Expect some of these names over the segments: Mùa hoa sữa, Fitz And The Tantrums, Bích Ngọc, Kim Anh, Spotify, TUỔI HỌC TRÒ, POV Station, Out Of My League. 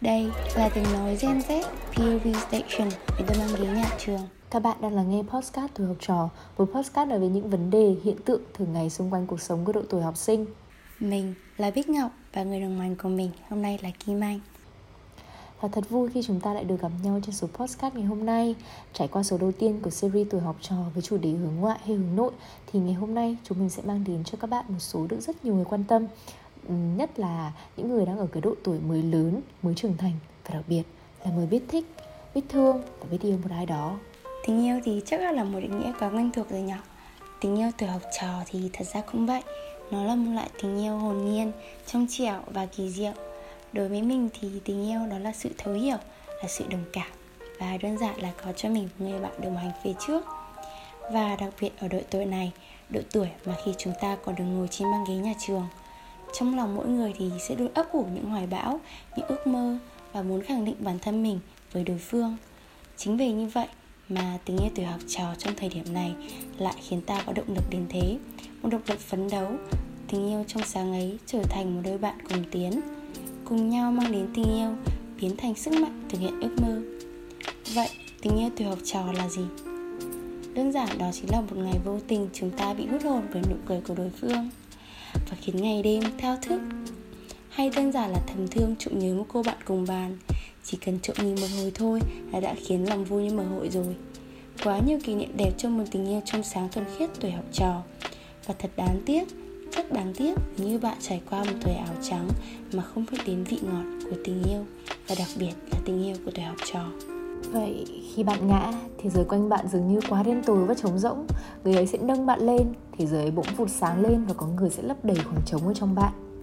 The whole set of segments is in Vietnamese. Đây là tiếng nói Gen Z, POV Station để tôi mang ghế nhà trường. Các bạn đang lắng nghe podcast Tuổi Học Trò, một podcast nói về những vấn đề, hiện tượng thường ngày xung quanh cuộc sống của độ tuổi học sinh. Mình là Bích Ngọc và người đồng hành của mình hôm nay là Kim Anh. Và thật vui khi chúng ta lại được gặp nhau trên số podcast ngày hôm nay. Trải qua số đầu tiên của series Tuổi Học Trò với chủ đề hướng ngoại hay hướng nội, thì ngày hôm nay chúng mình sẽ mang đến cho các bạn một số được rất nhiều người quan tâm, nhất là những người đang ở cái độ tuổi mới lớn, mới trưởng thành, và đặc biệt là mới biết thích, biết thương và biết yêu một ai đó. Tình yêu thì chắc là một định nghĩa quá quen thuộc rồi nhỉ. Tình yêu tuổi học trò thì thật ra cũng vậy. Nó là một loại tình yêu hồn nhiên, trong trẻo và kỳ diệu. Đối với mình thì tình yêu đó là sự thấu hiểu, là sự đồng cảm, và đơn giản là có cho mình người bạn đồng hành phía trước. Và đặc biệt ở độ tuổi này, độ tuổi mà khi chúng ta còn được ngồi trên băng ghế nhà trường, trong lòng mỗi người thì sẽ luôn ấp ủ những hoài bão, những ước mơ và muốn khẳng định bản thân mình với đối phương. Chính vì như vậy mà tình yêu tuổi học trò trong thời điểm này lại khiến ta có động lực đến thế, một động lực phấn đấu. Tình yêu trong sáng ấy trở thành một đôi bạn cùng tiến, cùng nhau mang đến tình yêu, biến thành sức mạnh thực hiện ước mơ. Vậy tình yêu tuổi học trò là gì? Đơn giản đó chính là một ngày vô tình chúng ta bị hút hồn bởi nụ cười của đối phương và khiến ngày đêm thao thức, hay đơn giản là thầm thương trộm nhớ một cô bạn cùng bàn. Chỉ cần trộm nhìn một hồi thôi là đã khiến lòng vui như mở hội rồi. Quá nhiều kỷ niệm đẹp trong một tình yêu trong sáng thuần khiết tuổi học trò. Và thật đáng tiếc, rất đáng tiếc như bạn trải qua một tuổi áo trắng mà không biết đến vị ngọt của tình yêu, và đặc biệt là tình yêu của tuổi học trò. Vậy khi bạn ngã, thế giới quanh bạn dường như quá đen tối và trống rỗng. Người ấy sẽ nâng bạn lên, thế giới ấy bỗng vụt sáng lên và có người sẽ lấp đầy khoảng trống ở trong bạn.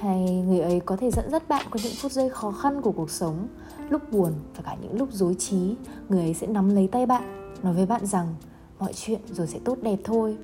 Hay người ấy có thể dẫn dắt bạn qua những phút giây khó khăn của cuộc sống, lúc buồn và cả những lúc rối trí. Người ấy sẽ nắm lấy tay bạn, nói với bạn rằng mọi chuyện rồi sẽ tốt đẹp thôi.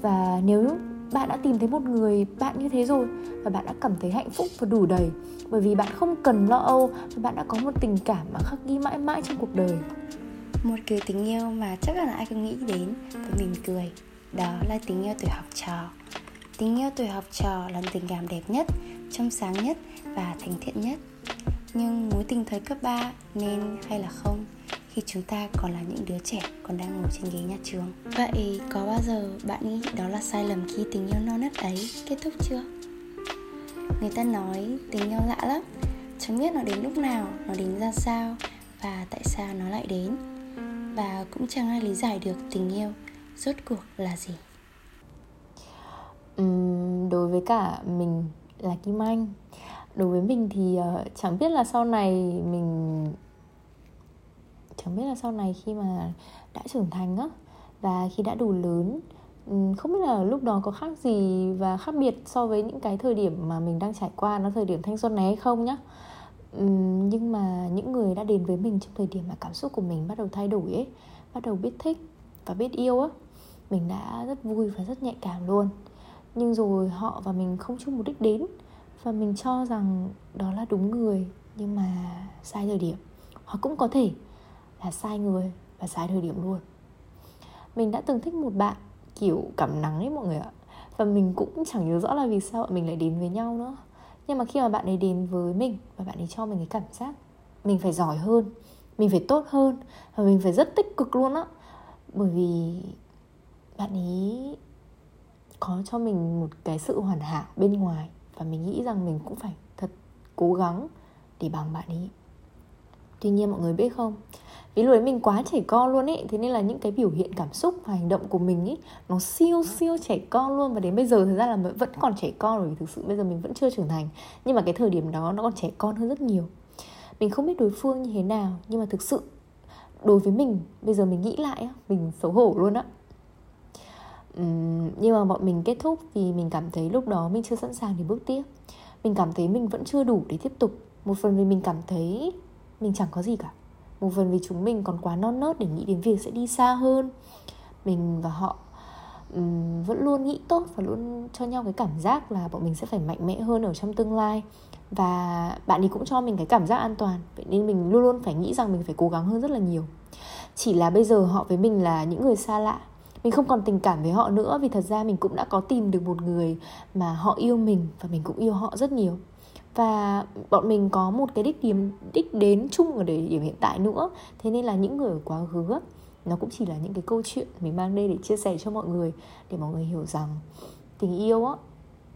Và nếu bạn đã tìm thấy một người bạn như thế rồi và bạn đã cảm thấy hạnh phúc và đủ đầy, bởi vì bạn không cần lo âu và bạn đã có một tình cảm mà khắc ghi mãi mãi trong cuộc đời. Một kiểu tình yêu mà chắc là ai cũng nghĩ đến và mỉm cười, đó là tình yêu tuổi học trò. Tình yêu tuổi học trò là tình cảm đẹp nhất, trong sáng nhất và thánh thiện nhất. Nhưng mối tình thời cấp 3 nên hay là không, khi chúng ta còn là những đứa trẻ còn đang ngồi trên ghế nhà trường. Vậy có bao giờ bạn nghĩ đó là sai lầm khi tình yêu non nớt ấy kết thúc chưa? Người ta nói tình yêu lạ lắm, chẳng biết nó đến lúc nào, nó đến ra sao và tại sao nó lại đến. Và cũng chẳng ai lý giải được tình yêu rốt cuộc là gì. Đối với cả mình là Kim Anh, đối với mình thì chẳng biết là sau này khi mà đã trưởng thành á, và khi đã đủ lớn, không biết là lúc đó có khác gì và khác biệt so với những cái thời điểm mà mình đang trải qua, nó thời điểm thanh xuân này hay không nhá. Nhưng mà những người đã đến với mình trong thời điểm mà cảm xúc của mình bắt đầu thay đổi ấy, bắt đầu biết thích và biết yêu á, mình đã rất vui và rất nhạy cảm luôn. Nhưng rồi họ và mình không chung mục đích đến, và mình cho rằng đó là đúng người nhưng mà sai thời điểm, hoặc cũng có thể là sai người và sai thời điểm luôn. Mình đã từng thích một bạn kiểu cảm nắng ấy mọi người ạ, và mình cũng chẳng nhớ rõ là vì sao bọn mình lại đến với nhau nữa. Nhưng mà khi mà bạn ấy đến với mình và bạn ấy cho mình cái cảm giác mình phải giỏi hơn, mình phải tốt hơn và mình phải rất tích cực luôn á, bởi vì bạn ấy có cho mình một cái sự hoàn hảo bên ngoài, và mình nghĩ rằng mình cũng phải thật cố gắng để bằng bạn ấy. Tuy nhiên mọi người biết không, vì lúc đấy mình quá trẻ con luôn ấy, thế nên là những cái biểu hiện cảm xúc và hành động của mình ấy nó siêu trẻ con luôn. Và đến bây giờ thực ra là vẫn còn trẻ con, bởi vì thực sự bây giờ mình vẫn chưa trưởng thành, nhưng mà cái thời điểm đó nó còn trẻ con hơn rất nhiều. Mình không biết đối phương như thế nào, nhưng mà thực sự đối với mình, bây giờ mình nghĩ lại mình xấu hổ luôn á. Nhưng mà bọn mình kết thúc vì mình cảm thấy lúc đó mình chưa sẵn sàng để bước tiếp. Mình cảm thấy mình vẫn chưa đủ để tiếp tục. Một phần vì mình cảm thấy mình chẳng có gì cả, một phần vì chúng mình còn quá non nớt để nghĩ đến việc sẽ đi xa hơn. Mình và họ vẫn luôn nghĩ tốt và luôn cho nhau cái cảm giác là bọn mình sẽ phải mạnh mẽ hơn ở trong tương lai. Và bạn ấy cũng cho mình cái cảm giác an toàn, vậy nên mình luôn luôn phải nghĩ rằng mình phải cố gắng hơn rất là nhiều. Chỉ là bây giờ họ với mình là những người xa lạ, mình không còn tình cảm với họ nữa, vì thật ra mình cũng đã có tìm được một người mà họ yêu mình và mình cũng yêu họ rất nhiều. Và bọn mình có một cái đích đến chung ở địa điểm hiện tại nữa. Thế nên là những người ở quá khứ nó cũng chỉ là những cái câu chuyện mình mang đây để chia sẻ cho mọi người, để mọi người hiểu rằng tình yêu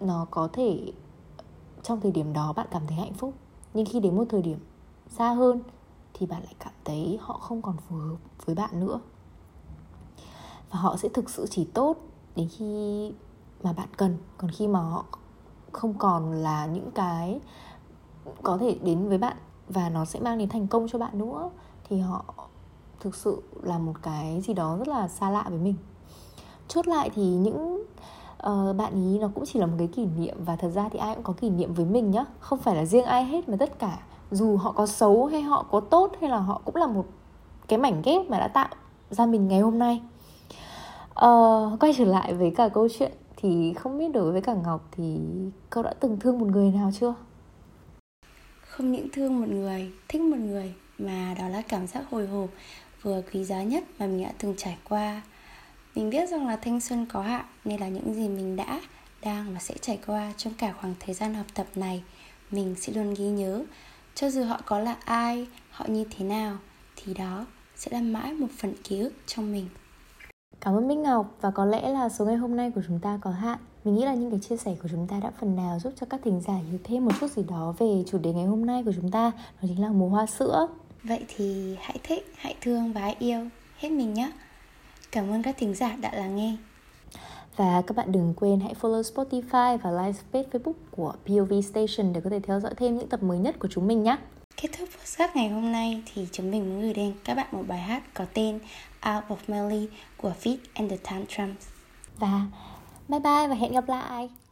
nó có thể trong thời điểm đó bạn cảm thấy hạnh phúc, nhưng khi đến một thời điểm xa hơn thì bạn lại cảm thấy họ không còn phù hợp với bạn nữa. Và họ sẽ thực sự chỉ tốt đến khi mà bạn cần. Còn khi mà họ không còn là những cái có thể đến với bạn và nó sẽ mang đến thành công cho bạn nữa, thì họ thực sự là một cái gì đó rất là xa lạ với mình. Chốt lại thì những bạn ý nó cũng chỉ là một cái kỷ niệm. Và thật ra thì ai cũng có kỷ niệm với mình nhá, không phải là riêng ai hết mà tất cả. Dù họ có xấu hay họ có tốt, hay là họ cũng là một cái mảnh ghép mà đã tạo ra mình ngày hôm nay. Quay trở lại với cả câu chuyện, thì không biết đối với cả Ngọc thì cậu đã từng thương một người nào chưa? Không những thương một người, thích một người, mà đó là cảm giác hồi hộp vừa quý giá nhất mà mình đã từng trải qua. Mình biết rằng là thanh xuân có hạn, nên là những gì mình đã, đang và sẽ trải qua trong cả khoảng thời gian học tập này mình sẽ luôn ghi nhớ. Cho dù họ có là ai, họ như thế nào, thì đó sẽ là mãi một phần ký ức trong mình. Cảm ơn Bích Ngọc, và có lẽ là số ngày hôm nay của chúng ta có hạn. Mình nghĩ là những cái chia sẻ của chúng ta đã phần nào giúp cho các thính giả hiểu thêm một chút gì đó về chủ đề ngày hôm nay của chúng ta, đó chính là mùa hoa sữa. Vậy thì hãy thích, hãy thương và hãy yêu hết mình nhé. Cảm ơn các thính giả đã lắng nghe. Và các bạn đừng quên hãy follow Spotify và like page Facebook của POV Station để có thể theo dõi thêm những tập mới nhất của chúng mình nhé. Kết thúc podcast ngày hôm nay thì chúng mình muốn gửi đến các bạn một bài hát có tên Out Of My League của Fitz And The Tantrums. Và bye bye và hẹn gặp lại.